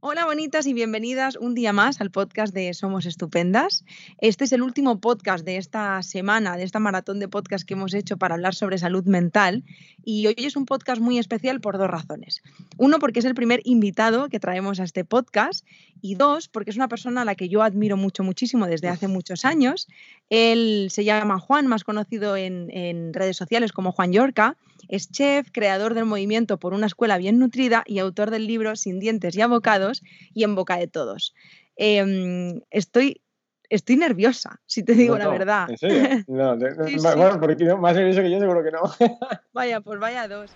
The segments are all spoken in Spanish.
Hola bonitas y bienvenidas un día más al podcast de Somos Estupendas. Este es el último podcast de esta semana, de esta maratón de podcast que hemos hecho para hablar sobre salud mental, y hoy es un podcast muy especial por dos razones. Uno, porque es el primer invitado que traemos a este podcast, y dos, porque es una persona a la que yo admiro muchísimo desde hace muchos años. Él se llama Juan, más conocido en redes sociales como Juan Llorca. Es chef, creador del movimiento Por una escuela bien nutrida y autor del libro Sin Dientes y a Bocados y En boca de todos. Estoy nerviosa, si te digo la verdad. ¿En serio? No, sí. Bueno, porque no, más nervioso que yo seguro que no. Vaya, pues vaya dos.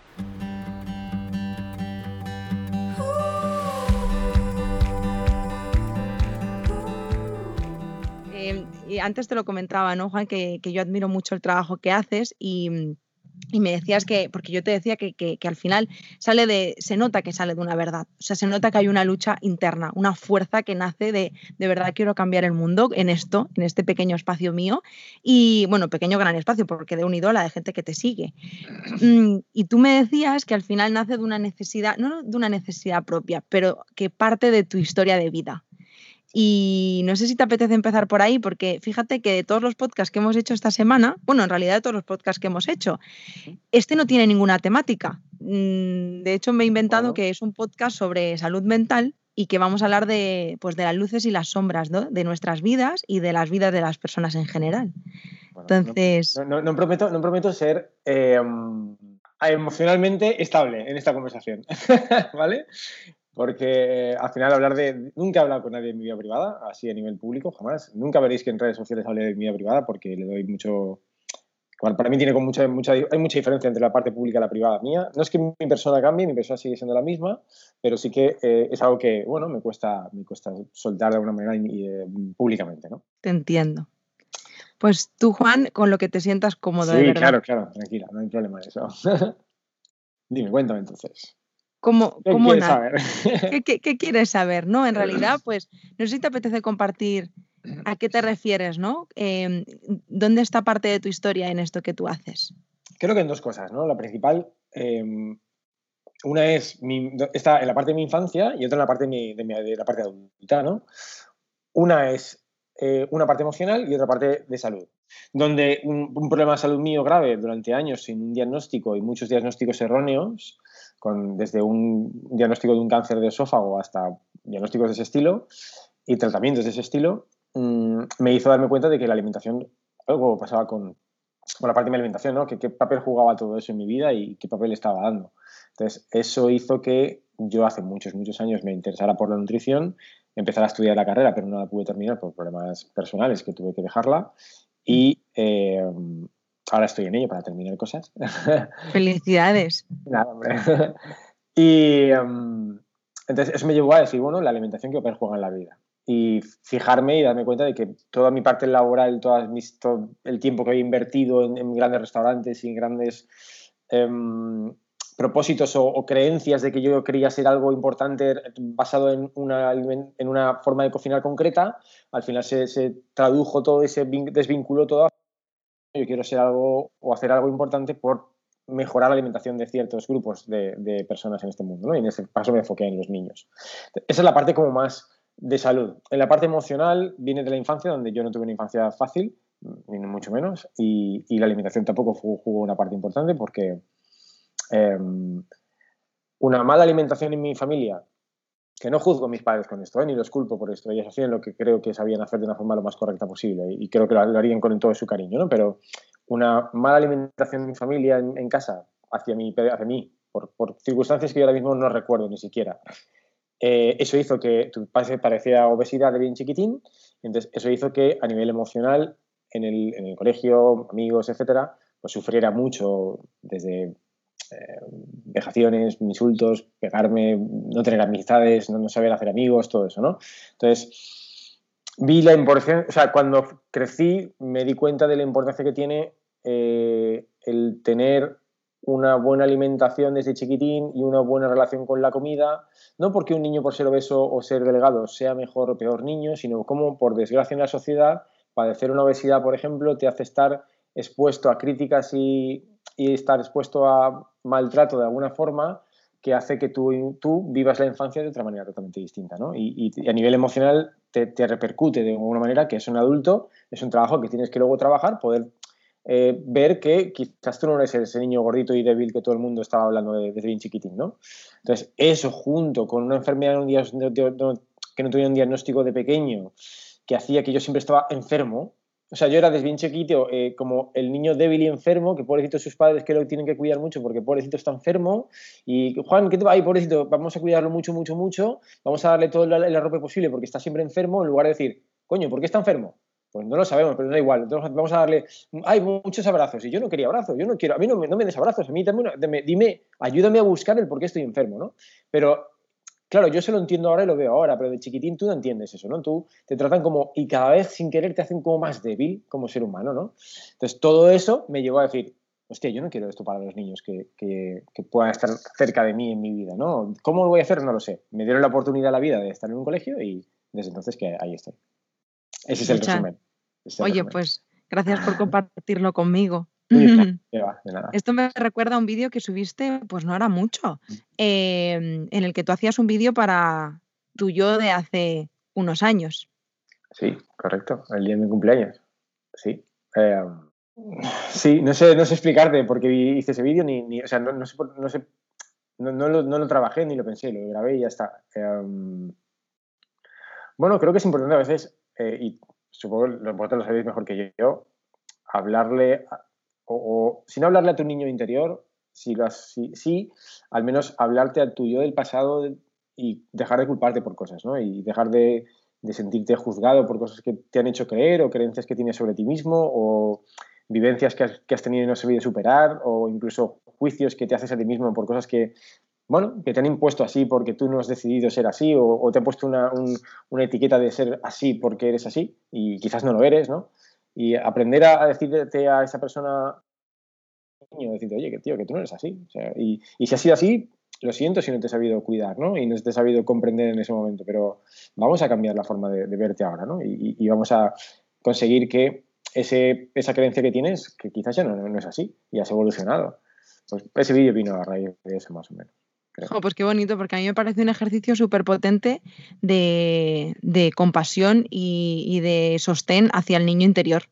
Antes te lo comentaba, ¿no, Juan? Que yo admiro mucho el trabajo que haces y me decías que, porque yo te decía que al final se nota que sale de una verdad, o sea, se nota que hay una lucha interna, una fuerza que nace de verdad quiero cambiar el mundo en este pequeño espacio mío, y bueno, pequeño gran espacio, porque de un ídolo de gente que te sigue. Y tú me decías que al final nace de una necesidad, no de una necesidad propia, pero que parte de tu historia de vida. Y no sé si te apetece empezar por ahí, porque fíjate que de todos los podcasts que hemos hecho esta semana, bueno, en realidad de todos los podcasts que hemos hecho, este no tiene ninguna temática. De hecho, me he inventado que es un podcast sobre salud mental y que vamos a hablar de las luces y las sombras, ¿no?, de nuestras vidas y de las vidas de las personas en general. Bueno, entonces... No prometo ser... emocionalmente estable en esta conversación, ¿vale? Porque al final hablar de... Nunca he hablado con nadie de mi vida privada, así a nivel público, jamás. Nunca veréis que en redes sociales hable de mi vida privada porque le doy mucho... Bueno, para mí tiene como hay mucha diferencia entre la parte pública y la privada mía. No es que mi persona cambie, mi persona sigue siendo la misma, pero sí que es algo que, bueno, me cuesta soltar de alguna manera públicamente, ¿no? Te entiendo. Pues tú, Juan, con lo que te sientas cómodo, sí, de verdad. Sí, claro, tranquila, no hay problema en eso. Dime, cuéntame entonces. ¿Qué quieres saber? ¿Qué quieres saber? ¿No? En realidad, pues, no sé si te apetece compartir a qué te refieres, ¿no? ¿Dónde está parte de tu historia en esto que tú haces? Creo que en dos cosas, ¿no? La principal, una es está en la parte de mi infancia y otra en la parte de la parte adulta, ¿no? Una es una parte emocional y otra parte de salud. Donde un problema de salud mío grave durante años sin un diagnóstico y muchos diagnósticos erróneos, desde un diagnóstico de un cáncer de esófago hasta diagnósticos de ese estilo y tratamientos de ese estilo, me hizo darme cuenta de que la alimentación, algo pasaba con la parte de mi alimentación, ¿no? ¿Qué papel jugaba todo eso en mi vida y qué papel estaba dando? Entonces, eso hizo que yo hace muchos años me interesara por la nutrición, empezara a estudiar la carrera, pero no la pude terminar por problemas personales que tuve que dejarla, y... ahora estoy en ello para terminar cosas. ¡Felicidades! Nada, hombre. Y entonces eso me llevó a decir, bueno, la alimentación que papel juega en la vida. Y fijarme y darme cuenta de que toda mi parte laboral, todo el tiempo que había invertido en grandes restaurantes y en grandes propósitos o creencias de que yo quería ser algo importante basado en una forma de cocinar concreta, al final se tradujo todo ese desvinculó todo. Yo quiero ser algo o hacer algo importante por mejorar la alimentación de ciertos grupos de personas en este mundo, ¿no? Y en ese paso me enfoqué en los niños. Esa es la parte como más de salud. En la parte emocional viene de la infancia, donde yo no tuve una infancia fácil, ni mucho menos, y la alimentación tampoco jugó una parte importante porque una mala alimentación en mi familia, que no juzgo a mis padres con esto, ni los culpo por esto, ellos hacían lo que creo que sabían hacer de una forma lo más correcta posible y creo que lo harían con todo su cariño, ¿no? Pero una mala alimentación en mi familia, en casa, hacia mí por circunstancias que yo ahora mismo no recuerdo ni siquiera. Eso hizo que tu padre parecía obesidad de bien chiquitín, entonces eso hizo que a nivel emocional, en el colegio, amigos, etcétera, pues sufriera mucho desde... vejaciones, insultos, pegarme, no tener amistades, no saber hacer amigos, todo eso, ¿no? Entonces, vi la importancia, o sea, cuando crecí me di cuenta de la importancia que tiene el tener una buena alimentación desde chiquitín y una buena relación con la comida, no porque un niño por ser obeso o ser delgado sea mejor o peor niño, sino como, por desgracia en la sociedad, padecer una obesidad, por ejemplo, te hace estar expuesto a críticas y estar expuesto a maltrato de alguna forma que hace que tú vivas la infancia de otra manera totalmente distinta, ¿no? Y a nivel emocional te repercute de alguna manera que es un adulto, es un trabajo que tienes que luego trabajar, poder ver que quizás tú no eres ese niño gordito y débil que todo el mundo estaba hablando desde bien chiquitín, ¿no? Entonces, eso junto con una enfermedad que no tuviera un diagnóstico de pequeño, que hacía que yo siempre estaba enfermo. O sea, yo era desde bien chiquito como el niño débil y enfermo, que pobrecito sus padres que lo tienen que cuidar mucho porque pobrecito está enfermo. Y Juan, ¿qué te va? Ay, pobrecito, vamos a cuidarlo mucho, mucho, mucho. Vamos a darle todo el arrope posible porque está siempre enfermo, en lugar de decir, coño, ¿por qué está enfermo? Pues no lo sabemos, pero no da igual. Entonces vamos a darle, hay muchos abrazos. Y yo no quería abrazos, yo no quiero, a mí no me des abrazos, a mí dime, ayúdame a buscar el por qué estoy enfermo, ¿no? Pero claro, yo se lo entiendo ahora y lo veo ahora, pero de chiquitín tú no entiendes eso, ¿no? Tú te tratan como, y cada vez sin querer te hacen como más débil como ser humano, ¿no? Entonces todo eso me llevó a decir, hostia, yo no quiero esto para los niños que puedan estar cerca de mí en mi vida, ¿no? ¿Cómo lo voy a hacer? No lo sé. Me dieron la oportunidad a la vida de estar en un colegio y desde entonces que ahí estoy. Ese es el resumen. Oye, pues gracias por compartirlo conmigo. Esto me recuerda a un vídeo que subiste, pues no hará mucho, en el que tú hacías un vídeo para tu yo de hace unos años. Sí, correcto, el día de mi cumpleaños. Sí, sí, no sé explicarte por qué hice ese vídeo, o sea, no lo trabajé ni lo pensé, lo grabé y ya está. Bueno, creo que es importante a veces, y supongo que vosotros lo sabéis mejor que yo, hablarle... O sin hablarle a tu niño interior, sí, al menos hablarte a tu yo del pasado y dejar de culparte por cosas, ¿no? Y dejar de sentirte juzgado por cosas que te han hecho creer o creencias que tienes sobre ti mismo o vivencias que has tenido y no has sabido superar o incluso juicios que te haces a ti mismo por cosas que, bueno, que te han impuesto así porque tú no has decidido ser así o te han puesto una etiqueta de ser así porque eres así y quizás no lo eres, ¿no? Y aprender a decirte a esa persona, niño, decirte, oye, que tío, que tú no eres así. O sea, y si has sido así, lo siento si no te he sabido cuidar, ¿no? Y no te he sabido comprender en ese momento, pero vamos a cambiar la forma de verte ahora, ¿no? Y vamos a conseguir que esa creencia que tienes, que quizás ya no es así, y has evolucionado. Pues ese vídeo vino a raíz de eso, más o menos. Oh, pues qué bonito, porque a mí me parece un ejercicio súper potente de compasión y de sostén hacia el niño interior,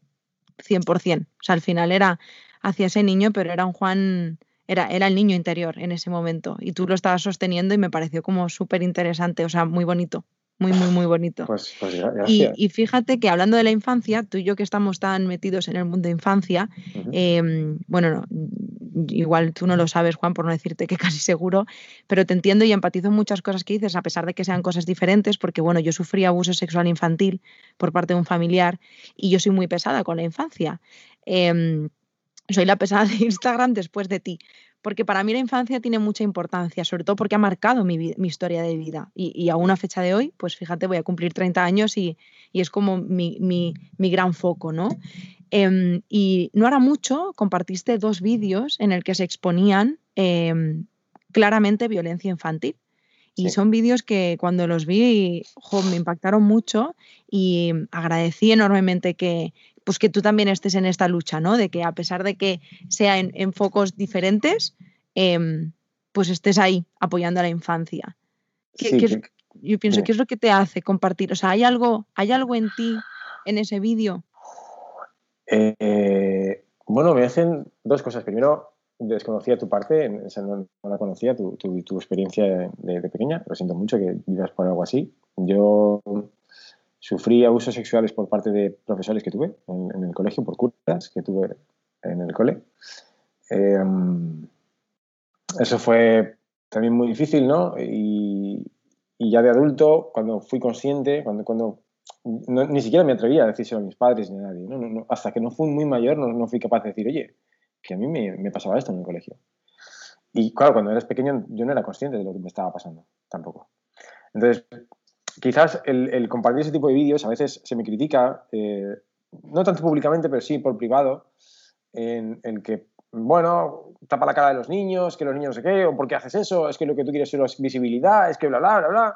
100%. O sea, al final era hacia ese niño, pero era un Juan, era el niño interior en ese momento. Y tú lo estabas sosteniendo y me pareció como súper interesante, o sea, muy bonito, muy, muy, muy bonito. Pues gracias. Y fíjate que hablando de la infancia, tú y yo que estamos tan metidos en el mundo de infancia, uh-huh. Bueno, no... Igual tú no lo sabes, Juan, por no decirte que casi seguro, pero te entiendo y empatizo muchas cosas que dices, a pesar de que sean cosas diferentes, porque bueno, yo sufrí abuso sexual infantil por parte de un familiar y yo soy muy pesada con la infancia. Soy la pesada de Instagram después de ti, porque para mí la infancia tiene mucha importancia, sobre todo porque ha marcado mi historia de vida. Y a una fecha de hoy, pues fíjate, voy a cumplir 30 años y es como mi gran foco, ¿no? Y no hará mucho compartiste 2 vídeos en el que se exponían claramente violencia infantil. Y sí. Son vídeos que cuando los vi, jo, me impactaron mucho y agradecí enormemente que tú también estés en esta lucha, ¿no? De que a pesar de que sea en focos diferentes, pues estés ahí apoyando a la infancia. Yo pienso, ¿qué es lo que te hace compartir? O sea, ¿hay algo en ti en ese vídeo? Bueno, me hacen 2 cosas. Primero, desconocía tu parte, o sea, no la conocía, tu experiencia de pequeña. Lo siento mucho que vivas por algo así. Yo sufrí abusos sexuales por parte de profesores que tuve en el colegio, por curas que tuve en el cole. Eso fue también muy difícil, ¿no? Y ya de adulto, cuando fui consciente, cuando ni siquiera me atrevía a decírselo a mis padres ni a nadie, ¿no? Hasta que no fui muy mayor no fui capaz de decir, oye, que a mí me pasaba esto en el colegio. Y claro, cuando eras pequeño yo no era consciente de lo que me estaba pasando, tampoco. Entonces, quizás el compartir ese tipo de vídeos a veces se me critica, no tanto públicamente, pero sí por privado, en el que, bueno, tapa la cara de los niños, que los niños no sé qué, o por qué haces eso, es que lo que tú quieres es visibilidad, es que bla, bla, bla, bla.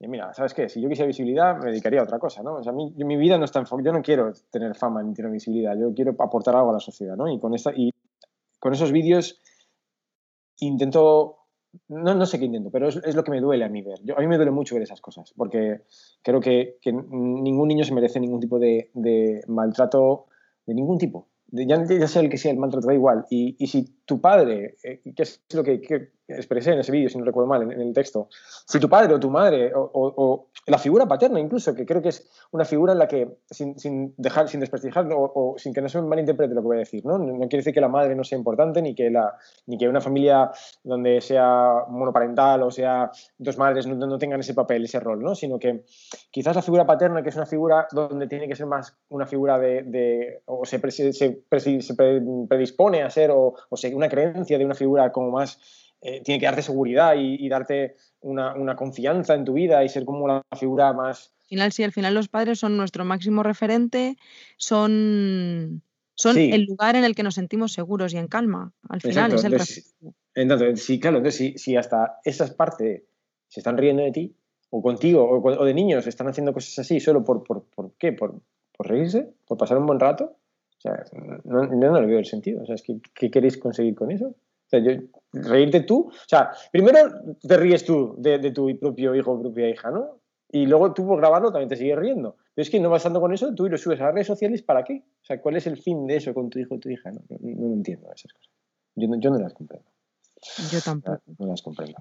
Y mira, ¿sabes qué? Si yo quisiera visibilidad, me dedicaría a otra cosa, ¿no? O sea, mi vida no está enfocada, yo no quiero tener fama ni tener visibilidad, yo quiero aportar algo a la sociedad, ¿no? Y con esos vídeos intento No sé qué intento, pero es lo que me duele a mí ver. A mí me duele mucho ver esas cosas, porque creo que ningún niño se merece ningún tipo de maltrato, de ningún tipo. Ya sea el que sea el maltrato, da igual. Y si tu padre, que es lo que expresé en ese vídeo, si no recuerdo mal, en el texto, si tu padre o tu madre, o la figura paterna incluso, que creo que es una figura en la que, sin desprestigiar o sin que no se malinterprete lo que voy a decir, ¿no? No quiere decir que la madre no sea importante, ni que una familia donde sea monoparental o sea dos madres no tengan ese papel, ese rol, ¿no? Sino que quizás la figura paterna, que es una figura donde tiene que ser más una figura se predispone a ser, o sea, una creencia de una figura como más... tiene que darte seguridad y darte una confianza en tu vida y ser como la figura más... Al final los padres son nuestro máximo referente, son sí, el lugar en el que nos sentimos seguros y en calma. Al final exacto, es el referente. Entonces, sí, claro, si hasta esas partes se están riendo de ti, o contigo, o de niños, están haciendo cosas así solo ¿por qué? ¿Por reírse? ¿Por pasar un buen rato? O sea, no le veo el sentido. O sea, ¿qué queréis conseguir con eso? O sea, reírte tú, o sea, primero te ríes tú de tu propio hijo o propia hija, ¿no? Y luego tú por grabarlo también te sigues riendo. Pero es que no basando con eso, tú lo subes a las redes sociales, ¿para qué? O sea, ¿cuál es el fin de eso con tu hijo o tu hija? No entiendo esas cosas. Yo no las comprendo. Yo tampoco. No las comprendo.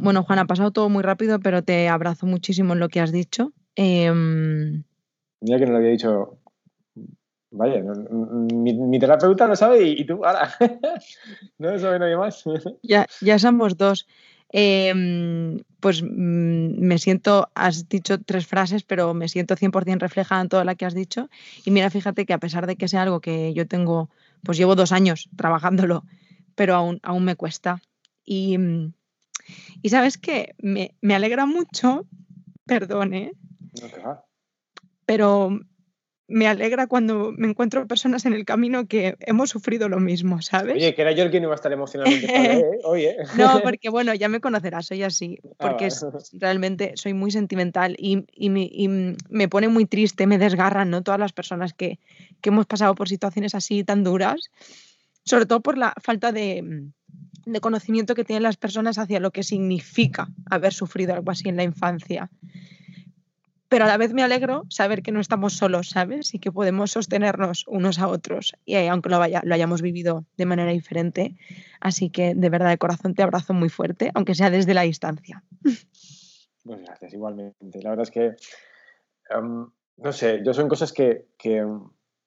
Bueno, Juan, ha pasado todo muy rápido, pero te abrazo muchísimo en lo que has dicho. Mira que no lo había dicho... Vaya, mi terapeuta lo sabe y tú, ahora, no lo sabe nadie más. Ya somos dos. Pues me siento, has dicho 3 frases, pero me siento 100% reflejada en toda la que has dicho. Y mira, fíjate que a pesar de que sea algo que yo tengo, pues llevo 2 años trabajándolo, pero aún me cuesta. Y sabes que me alegra mucho, perdón, pero... Me alegra cuando me encuentro personas en el camino que hemos sufrido lo mismo, ¿sabes? Oye, que era yo el que no iba a estar emocionalmente padre, ¿eh? Oye. No, porque bueno, ya me conocerás, soy así, porque realmente soy muy sentimental y me pone muy triste, me desgarran, ¿no? Todas las personas que hemos pasado por situaciones así tan duras, sobre todo por la falta de conocimiento que tienen las personas hacia lo que significa haber sufrido algo así en la infancia. Pero a la vez me alegro saber que no estamos solos, ¿sabes? Y que podemos sostenernos unos a otros, y aunque lo hayamos vivido de manera diferente. Así que, de verdad, de corazón te abrazo muy fuerte, aunque sea desde la distancia. Pues gracias, igualmente. La verdad es que, no sé, son cosas que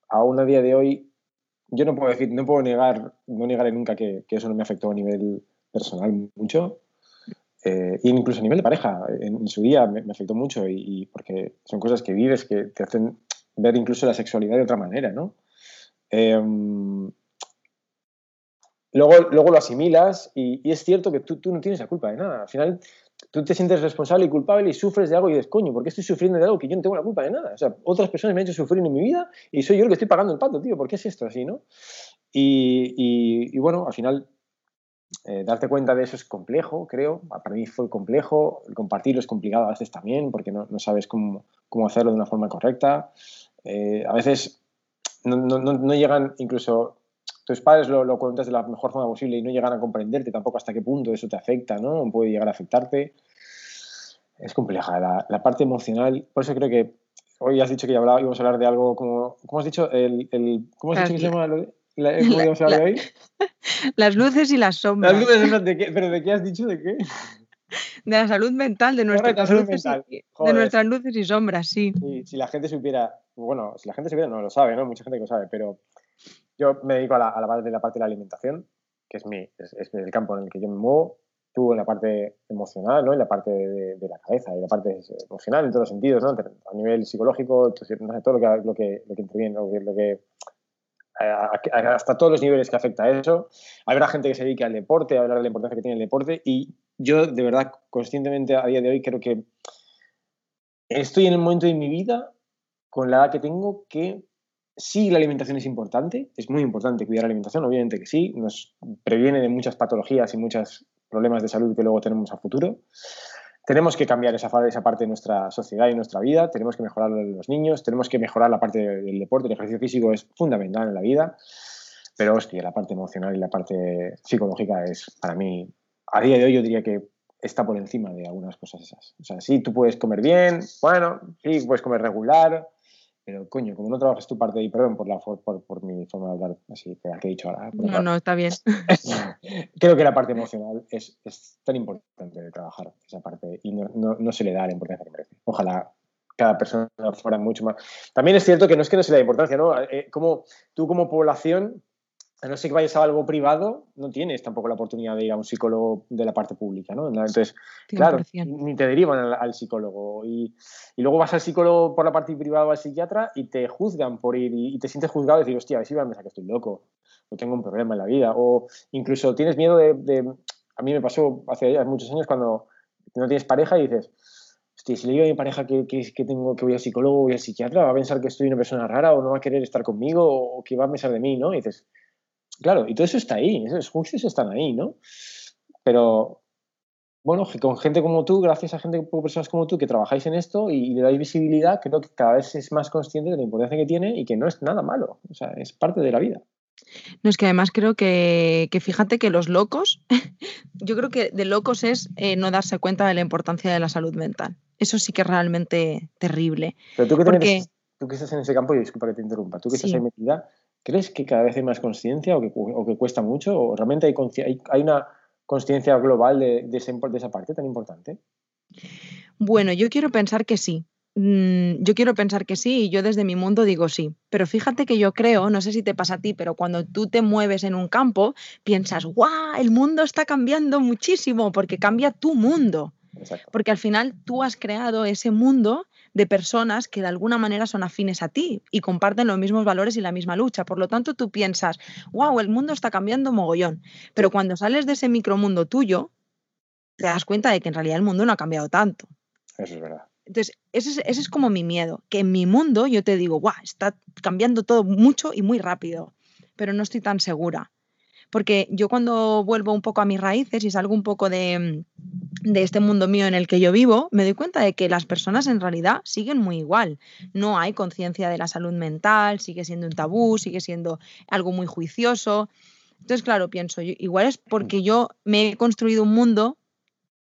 aún a día de hoy, yo no puedo decir, no negaré nunca que eso no me afectó a nivel personal mucho. Incluso a nivel de pareja, en su día me afectó mucho y porque son cosas que vives que te hacen ver incluso la sexualidad de otra manera, ¿no? Luego lo asimilas y es cierto que tú no tienes la culpa de nada. Al final tú te sientes responsable y culpable y sufres de algo y dices, coño, ¿por qué estoy sufriendo de algo que yo no tengo la culpa de nada? O sea, otras personas me han hecho sufrir en mi vida y soy yo el que estoy pagando el pato, tío, ¿por qué es esto así, no? Y bueno, al final... darte cuenta de eso es complejo, creo. Para mí fue complejo. Compartirlo es complicado a veces también, porque no sabes cómo hacerlo de una forma correcta. A veces no llegan, incluso tus padres lo cuentas de la mejor forma posible y no llegan a comprenderte tampoco hasta qué punto eso te afecta, ¿no? Puede llegar a afectarte. Es compleja la parte emocional. Por eso creo que hoy has dicho que íbamos a hablar de algo como... ¿Cómo has dicho? ¿Cómo has dicho que se llama? ¿Cómo íbamos a hablar hoy? Las luces y las sombras. Las luces, ¿pero de qué has dicho? ¿De qué? De la salud mental, de nuestras luces y sombras, sí. Si la gente supiera, bueno, no lo sabe, ¿no? Mucha gente que lo sabe, pero yo me dedico a la parte de la alimentación, que es el campo en el que yo me muevo, tú en la parte emocional, ¿no? En la parte de la cabeza, en la parte emocional, en todos los sentidos, ¿no? A nivel psicológico, todo lo que interviene, lo que hasta todos los niveles que afecta a eso. Habrá gente que se dedique al deporte, a hablar de la importancia que tiene el deporte, y yo de verdad conscientemente a día de hoy creo que estoy en el momento de mi vida con la edad que tengo que sí, la alimentación es importante, es muy importante cuidar la alimentación, obviamente que sí, nos previene de muchas patologías y muchos problemas de salud que luego tenemos a futuro. Tenemos que cambiar esa parte de nuestra sociedad y nuestra vida, tenemos que mejorar los niños, tenemos que mejorar la parte del deporte, el ejercicio físico es fundamental en la vida, pero hostia, la parte emocional y la parte psicológica es para mí a día de hoy yo diría que está por encima de algunas cosas esas. O sea, sí, tú puedes comer bien, bueno, sí, puedes comer regular, pero coño, como no trabajas tu parte ahí, perdón por mi forma de hablar, así que la que he dicho ahora. No, no, está bien. Creo que la parte emocional es tan importante de trabajar esa parte y no se le da la importancia que merece. Ojalá cada persona fuera mucho más. También es cierto que no se le da importancia, ¿no? Como tú como población, a no ser que vayas a algo privado, no tienes tampoco la oportunidad de ir a un psicólogo de la parte pública, ¿no? Entonces, 100%. Claro, ni te derivan al psicólogo. Y luego vas al psicólogo por la parte privada o al psiquiatra y te juzgan por ir y te sientes juzgado y decir, hostia, a ver si van a pensar que estoy loco o tengo un problema en la vida. O incluso tienes miedo de... A mí me pasó hace muchos años cuando no tienes pareja y dices, hostia, si le digo a mi pareja que voy al psicólogo o voy al psiquiatra, va a pensar que soy una persona rara o no va a querer estar conmigo o que va a pensar de mí, ¿no? Y dices... Claro, y todo eso está ahí, esos juicios están ahí, ¿no? Pero, bueno, con gente como tú, gracias a personas como tú que trabajáis en esto y le dais visibilidad, creo que cada vez es más consciente de la importancia que tiene y que no es nada malo, o sea, es parte de la vida. No, es que además creo que fíjate que los locos, yo creo que de locos es no darse cuenta de la importancia de la salud mental. Eso sí que es realmente terrible. Pero tú que estás en ese campo, y disculpa que te interrumpa, tú que estás ahí metida... ¿Crees que cada vez hay más conciencia o que cuesta mucho? ¿O realmente hay una conciencia global de esa parte tan importante? Bueno, yo quiero pensar que sí. Yo quiero pensar que sí y yo desde mi mundo digo sí. Pero fíjate que yo creo, no sé si te pasa a ti, pero cuando tú te mueves en un campo, piensas, ¡guau! El mundo está cambiando muchísimo porque cambia tu mundo. Exacto. Porque al final tú has creado ese mundo de personas que de alguna manera son afines a ti y comparten los mismos valores y la misma lucha. Por lo tanto, tú piensas, wow, el mundo está cambiando mogollón. Pero cuando sales de ese micromundo tuyo, te das cuenta de que en realidad el mundo no ha cambiado tanto. Eso es verdad. Entonces, ese es como mi miedo, que en mi mundo yo te digo, wow, está cambiando todo mucho y muy rápido, pero no estoy tan segura. Porque yo cuando vuelvo un poco a mis raíces y salgo un poco de este mundo mío en el que yo vivo, me doy cuenta de que las personas en realidad siguen muy igual. No hay conciencia de la salud mental, sigue siendo un tabú, sigue siendo algo muy juicioso. Entonces, claro, pienso, igual es porque yo me he construido un mundo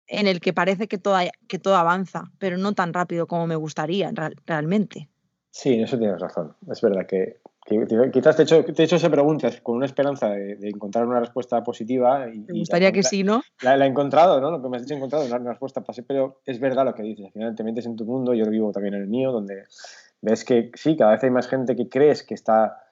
en el que parece que todo avanza, pero no tan rápido como me gustaría realmente. Sí, en eso tienes razón. Es verdad que quizás te he hecho esa pregunta con una esperanza de encontrar una respuesta positiva. Me gustaría que sí, ¿no? La he encontrado, ¿no? Lo que me has dicho, he encontrado una respuesta, pero es verdad lo que dices. Al final te metes en tu mundo, yo vivo también en el mío, donde ves que sí, cada vez hay más gente que crees que está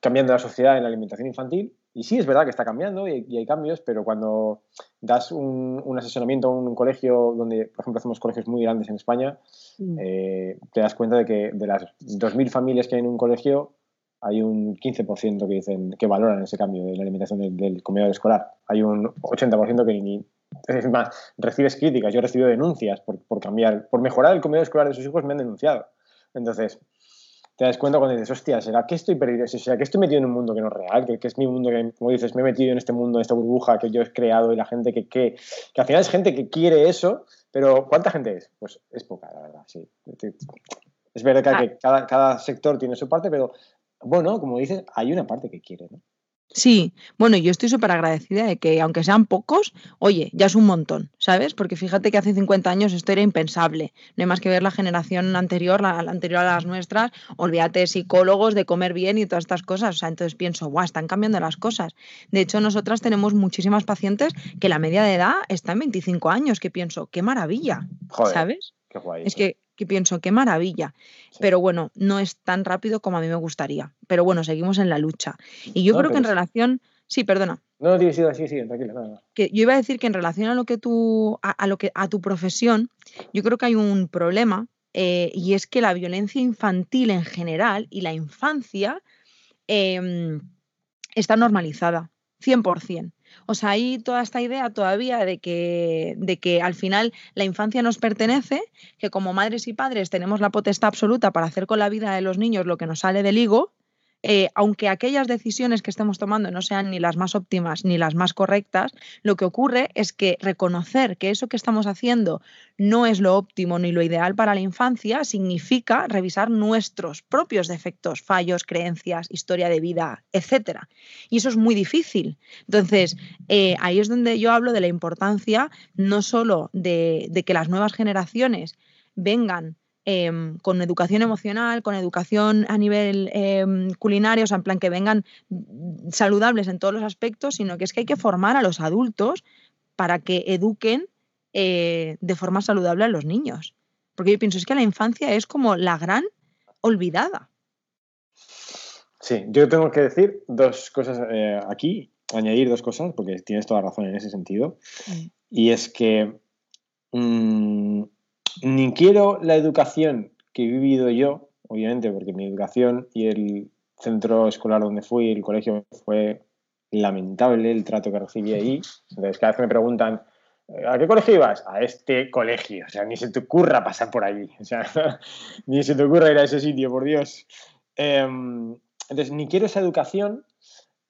cambiando la sociedad en la alimentación infantil. Y sí, es verdad que está cambiando y hay cambios, pero cuando das un asesoramiento a un colegio donde, por ejemplo, hacemos colegios muy grandes en España, te das cuenta de que de las 2.000 familias que hay en un colegio, hay un 15% que dicen que valoran ese cambio de la alimentación del comedor escolar. Hay un 80% que ni... Es más, recibes críticas. Yo he recibido denuncias por mejorar el comedor escolar de sus hijos, me han denunciado. Entonces... Te das cuenta cuando dices, hostia, ¿será que estoy perdido? ¿Será que estoy metido en un mundo que no es real? Que es mi mundo que, como dices, me he metido en este mundo, en esta burbuja que yo he creado y la gente que al final es gente que quiere eso, pero ¿cuánta gente es? Pues es poca, la verdad, sí. Es verdad que cada sector tiene su parte, pero bueno, como dices, hay una parte que quiere, ¿no? Sí, bueno, yo estoy súper agradecida de que aunque sean pocos, oye, ya es un montón, ¿sabes? Porque fíjate que hace 50 años esto era impensable, no hay más que ver la generación anterior, la anterior a las nuestras, olvídate de psicólogos, de comer bien y todas estas cosas, o sea, entonces pienso, guau, están cambiando las cosas. De hecho, nosotras tenemos muchísimas pacientes que la media de edad está en 25 años, que pienso, qué maravilla, joder, ¿sabes? Qué guay. Es que pienso, qué maravilla, sí. Pero bueno, no es tan rápido como a mí me gustaría, pero bueno, seguimos en la lucha. Y yo creo que en relación... Sí, perdona. No, sí, tranquila, nada. Que yo iba a decir que en relación a lo que tú, a tu profesión, yo creo que hay un problema y es que la violencia infantil en general y la infancia está normalizada, 100%. O sea, hay toda esta idea todavía de que al final la infancia nos pertenece, que como madres y padres tenemos la potestad absoluta para hacer con la vida de los niños lo que nos sale del higo, aunque aquellas decisiones que estemos tomando no sean ni las más óptimas ni las más correctas, lo que ocurre es que reconocer que eso que estamos haciendo no es lo óptimo ni lo ideal para la infancia significa revisar nuestros propios defectos, fallos, creencias, historia de vida, etc. Y eso es muy difícil. Entonces, ahí es donde yo hablo de la importancia no solo de que las nuevas generaciones vengan con educación emocional, con educación a nivel culinario, o sea, en plan que vengan saludables en todos los aspectos, sino que es que hay que formar a los adultos para que eduquen de forma saludable a los niños. Porque yo pienso, es que la infancia es como la gran olvidada. Sí, yo tengo que decir dos cosas aquí, añadir dos cosas, porque tienes toda la razón en ese sentido. Sí. Y es que... ni quiero la educación que he vivido yo, obviamente, porque mi educación y el centro escolar donde fui, el colegio, fue lamentable el trato que recibí ahí. Entonces, cada vez que me preguntan, ¿a qué colegio ibas? A este colegio. O sea, ni se te ocurra pasar por allí. O sea, ni se te ocurra ir a ese sitio, por Dios. Entonces, ni quiero esa educación,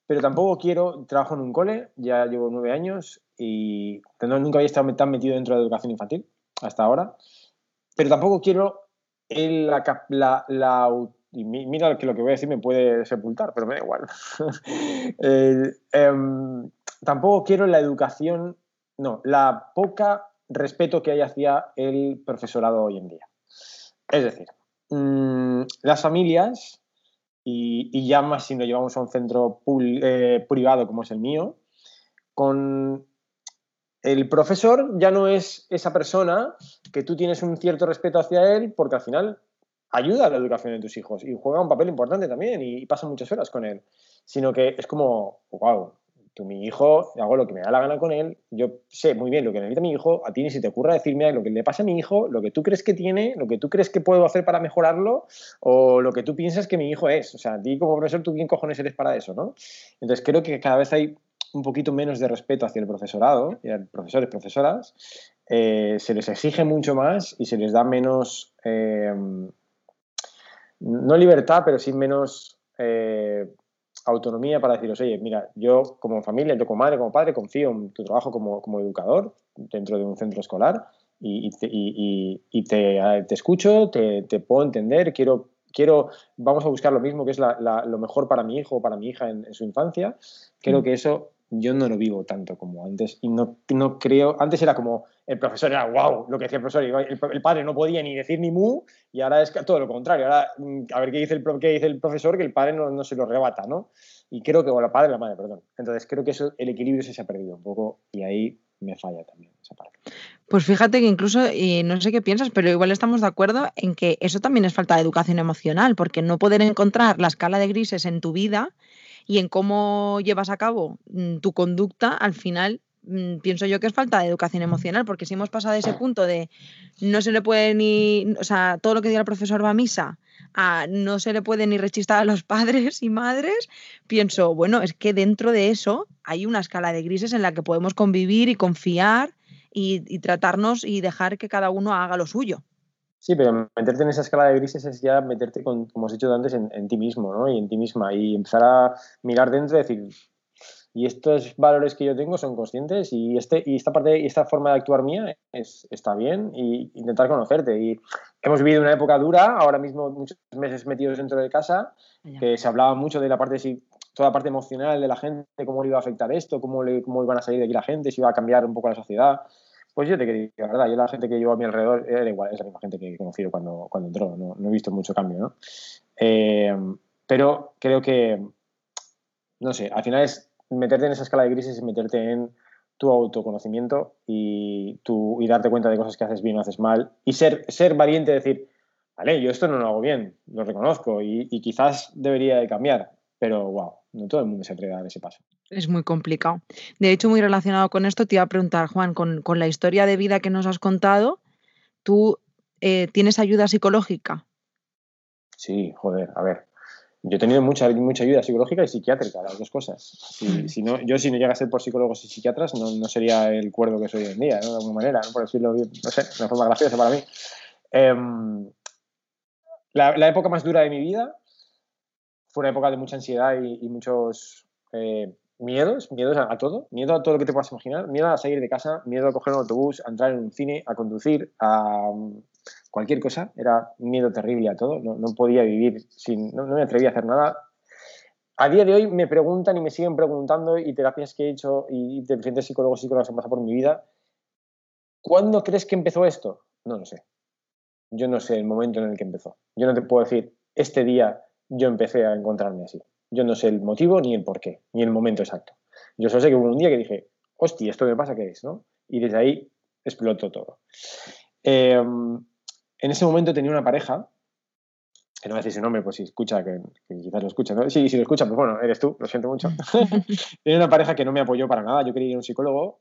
pero tampoco quiero... Trabajo en un cole, ya llevo 9 años y nunca había estado tan metido dentro de la educación infantil hasta ahora. Pero tampoco quiero y mira que lo que voy a decir me puede sepultar, pero me da igual. Tampoco quiero la educación, no, la poca respeto que hay hacia el profesorado hoy en día. Es decir, las familias, y ya más si nos llevamos a un centro privado como es el mío, con... El profesor ya no es esa persona que tú tienes un cierto respeto hacia él porque al final ayuda a la educación de tus hijos y juega un papel importante también y pasa muchas horas con él, sino que es como, wow, tú, mi hijo, hago lo que me da la gana con él, yo sé muy bien lo que necesita mi hijo, a ti ni se te ocurra decirme lo que le pasa a mi hijo, lo que tú crees que tiene, lo que tú crees que puedo hacer para mejorarlo o lo que tú piensas que mi hijo es. O sea, a ti como profesor, ¿tú quién cojones eres para eso, no? Entonces creo que cada vez hay un poquito menos de respeto hacia el profesorado y a profesores, profesoras, se les exige mucho más y se les da menos, no libertad, pero sí menos autonomía para deciros, oye, mira, yo como familia, yo como madre, como padre, confío en tu trabajo como educador dentro de un centro escolar y te escucho, te puedo entender, vamos a buscar lo mismo, que es lo mejor para mi hijo o para mi hija en su infancia. Creo que eso yo no lo vivo tanto como antes y no creo... Antes era como el profesor era wow, lo que decía el profesor, el padre no podía ni decir ni mu, y ahora es todo lo contrario. Ahora a ver qué dice el profesor, que el padre no se lo rebata, ¿no? Y creo que, bueno, el padre y la madre, perdón. Entonces creo que eso, el equilibrio se ha perdido un poco y ahí me falla también esa parte. Pues fíjate que incluso, y no sé qué piensas, pero igual estamos de acuerdo en que eso también es falta de educación emocional, porque no poder encontrar la escala de grises en tu vida y en cómo llevas a cabo tu conducta, al final pienso yo que es falta de educación emocional, porque si hemos pasado de ese punto de no se le puede ni, o sea, todo lo que diga el profesor va a misa, a no se le puede ni rechistar a los padres y madres, pienso, bueno, es que dentro de eso hay una escala de grises en la que podemos convivir y confiar y tratarnos y dejar que cada uno haga lo suyo. Sí, pero meterte en esa escala de grises es ya meterte, como has dicho antes, en ti mismo, ¿no? Y en ti misma, y empezar a mirar dentro y decir, y estos valores que yo tengo son conscientes y esta forma de actuar mía está bien, y intentar conocerte. Y hemos vivido una época dura, ahora mismo muchos meses metidos dentro de casa, que se hablaba mucho de la parte, toda la parte emocional de la gente, cómo le iba a afectar esto, cómo iban a salir de aquí la gente, si iba a cambiar un poco la sociedad. Pues yo te quería decir, la verdad, yo la gente que llevo a mi alrededor era igual, es la misma gente que he conocido cuando entró, no he visto mucho cambio, ¿no? Pero creo que, no sé, al final es meterte en esa escala de grises y meterte en tu autoconocimiento y darte cuenta de cosas que haces bien o haces mal y ser valiente, decir, vale, yo esto no lo hago bien, lo reconozco y quizás debería de cambiar, pero wow, no todo el mundo se atreve a dar ese paso. Es muy complicado. De hecho, muy relacionado con esto, te iba a preguntar, Juan, con la historia de vida que nos has contado, ¿tú tienes ayuda psicológica? Sí, joder, a ver. Yo he tenido mucha ayuda psicológica y psiquiátrica, las dos cosas. Si no llegase a ser por psicólogos y psiquiatras, no sería el cuerdo que soy hoy en día, ¿no? De alguna manera, ¿no? Por decirlo bien, no sé, una forma graciosa para mí. La época más dura de mi vida fue una época de mucha ansiedad y muchos miedos a todo, miedo a todo lo que te puedas imaginar, miedo a salir de casa, miedo a coger un autobús, a entrar en un cine, a conducir, a cualquier cosa. Era miedo terrible a todo, no podía vivir sin, no me atrevía a hacer nada. A día de hoy me preguntan y me siguen preguntando, y terapias que he hecho y diferentes psicólogos y psicólogas han pasado por mi vida. ¿Cuándo crees que empezó esto? No lo sé. Yo no sé el momento en el que empezó. Yo no te puedo decir, este día yo empecé a encontrarme así. Yo no sé el motivo, ni el porqué, ni el momento exacto. Yo solo sé que hubo un día que dije, hostia, ¿esto me pasa qué es? ¿No? Y desde ahí explotó todo. En ese momento tenía una pareja, que no voy a decir su nombre, pues si escucha, que quizás lo escucha, ¿no? Sí, si lo escucha, pues bueno, eres tú, lo siento mucho. Tenía una pareja que no me apoyó para nada, yo quería ir a un psicólogo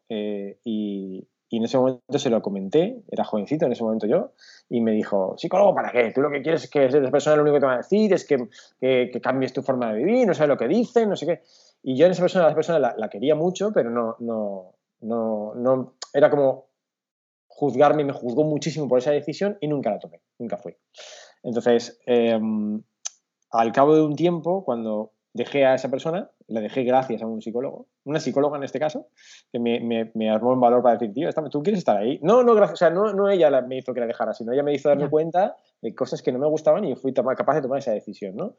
y en ese momento se lo comenté, era jovencito en ese momento yo, y me dijo, psicólogo, ¿para qué? Tú lo que quieres es que esa persona lo único que te va a decir es que cambies tu forma de vivir, no sabes lo que dicen, no sé qué. Y yo en esa persona, la quería mucho, pero no, era como juzgarme, me juzgó muchísimo por esa decisión y nunca la tomé, nunca fui. Entonces, al cabo de un tiempo, cuando dejé a esa persona, la dejé gracias a un psicólogo, una psicóloga en este caso, que me armó en valor para decir, tío, ¿tú quieres estar ahí? No, gracias, o sea, no ella me hizo que la dejara, sino ella me hizo darme cuenta de cosas que no me gustaban y fui capaz de tomar esa decisión, ¿no?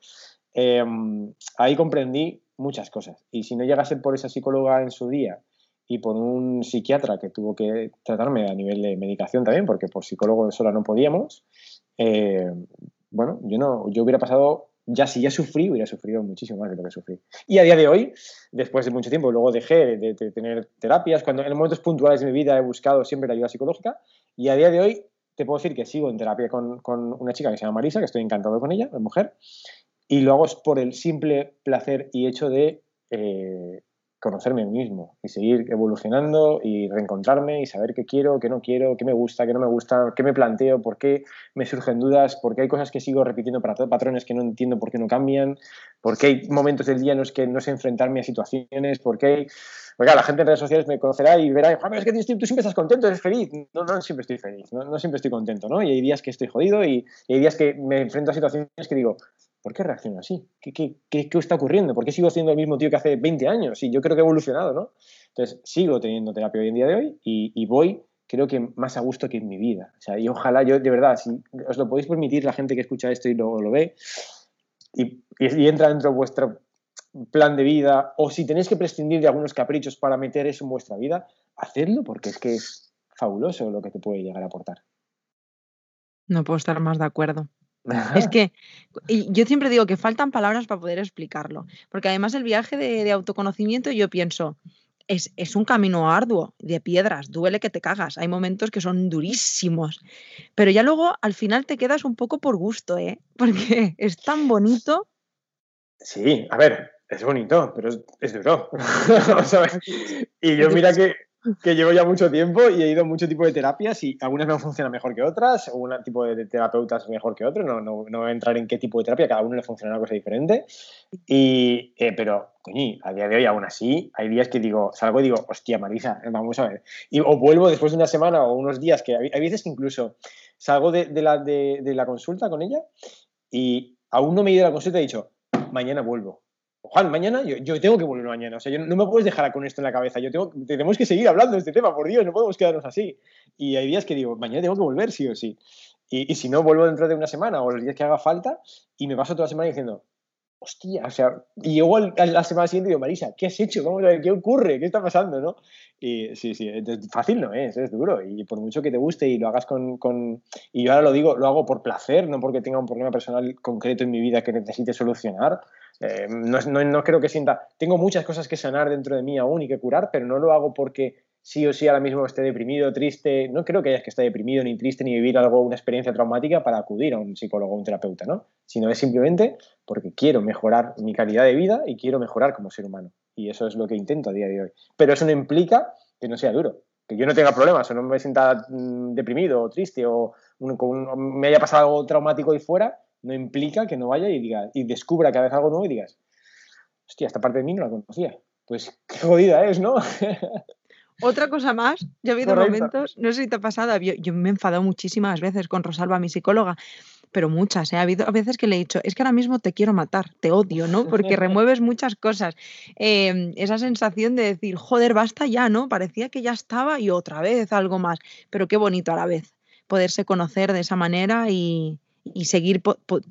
Ahí comprendí muchas cosas. Y si no llegase por esa psicóloga en su día y por un psiquiatra que tuvo que tratarme a nivel de medicación también, porque por psicólogo sola no podíamos, bueno, yo hubiera pasado... Si ya sufrí, hubiera sufrido muchísimo más de lo que sufrí. Y a día de hoy, después de mucho tiempo, luego dejé de tener terapias. Cuando en momentos puntuales de mi vida he buscado siempre la ayuda psicológica. Y a día de hoy te puedo decir que sigo en terapia con una chica que se llama Marisa, que estoy encantado con ella, es mujer. Y lo hago por el simple placer y hecho de conocerme a mí mismo y seguir evolucionando y reencontrarme y saber qué quiero, qué no quiero, qué me gusta, qué no me gusta, qué me planteo, por qué me surgen dudas, por qué hay cosas que sigo repitiendo, patrones que no entiendo por qué no cambian, por qué hay momentos del día en los que no sé enfrentarme a situaciones, por qué hay... Porque claro, la gente en redes sociales me conocerá y verá, pero es que tú siempre estás contento, eres feliz. No siempre estoy feliz, no siempre estoy contento, ¿no? Y hay días que estoy jodido y hay días que me enfrento a situaciones que digo, ¿por qué reacciono así? ¿Qué está ocurriendo? ¿Por qué sigo siendo el mismo tío que hace 20 años? Y yo creo que he evolucionado, ¿no? Entonces, sigo teniendo terapia hoy en día de hoy y voy, creo que más a gusto que en mi vida. O sea, y ojalá, yo de verdad, si os lo podéis permitir, la gente que escucha esto y lo ve y entra dentro de vuestro plan de vida, o si tenéis que prescindir de algunos caprichos para meter eso en vuestra vida, hacedlo, porque es que es fabuloso lo que te puede llegar a aportar. No puedo estar más de acuerdo. Es que yo siempre digo que faltan palabras para poder explicarlo, porque además el viaje de autoconocimiento, yo pienso, es un camino arduo, de piedras, duele que te cagas, hay momentos que son durísimos, pero ya luego al final te quedas un poco por gusto, porque es tan bonito. Sí, a ver, es bonito, pero es duro. Y yo mira que llevo ya mucho tiempo y he ido a mucho tipo de terapias y algunas me funcionan mejor que otras, un tipo de terapeutas mejor que otro, no voy a entrar en qué tipo de terapia, cada uno le funciona una cosa diferente, y, pero, coño, a día de hoy aún así hay días que digo, salgo y digo, hostia Marisa, vamos a ver, o vuelvo después de una semana o unos días, que hay veces que incluso salgo de la consulta con ella y aún no me he ido a la consulta y he dicho, mañana vuelvo. Juan, mañana, yo tengo que volver mañana, o sea, yo no me puedes dejar con esto en la cabeza, tenemos que seguir hablando de este tema, por Dios, no podemos quedarnos así. Y hay días que digo, mañana tengo que volver sí o sí, y si no, vuelvo dentro de una semana o los días que haga falta, y me paso toda la semana diciendo, hostia, o sea, y llego a la semana siguiente y digo, Marisa, ¿qué has hecho? Vamos a ver, ¿qué ocurre? ¿Qué está pasando? ¿No? Y sí, fácil no es duro, y por mucho que te guste y lo hagas y yo ahora lo digo, lo hago por placer, no porque tenga un problema personal concreto en mi vida que necesite solucionar. No creo que sienta, tengo muchas cosas que sanar dentro de mí aún y que curar, pero no lo hago porque sí o sí ahora mismo esté deprimido, triste. No creo que hayas que estar deprimido ni triste ni vivir una experiencia traumática para acudir a un psicólogo o un terapeuta, ¿no? Sino es simplemente porque quiero mejorar mi calidad de vida y quiero mejorar como ser humano, y eso es lo que intento a día de hoy, pero eso no implica que no sea duro, que yo no tenga problemas o no me sienta deprimido o triste o me haya pasado algo traumático ahí fuera. No implica que no vaya y descubra cada vez algo nuevo y digas, hostia, esta parte de mí no la conocía. Pues qué jodida es, ¿no? Otra cosa más, ya ha habido momentos, no sé si te ha pasado, yo me he enfadado muchísimas veces con Rosalba, mi psicóloga, pero muchas, ¿eh? Ha habido veces que le he dicho, es que ahora mismo te quiero matar, te odio, ¿no? Porque remueves muchas cosas. Esa sensación de decir, joder, basta ya, ¿no? Parecía que ya estaba y otra vez algo más, pero qué bonito a la vez poderse conocer de esa manera y seguir,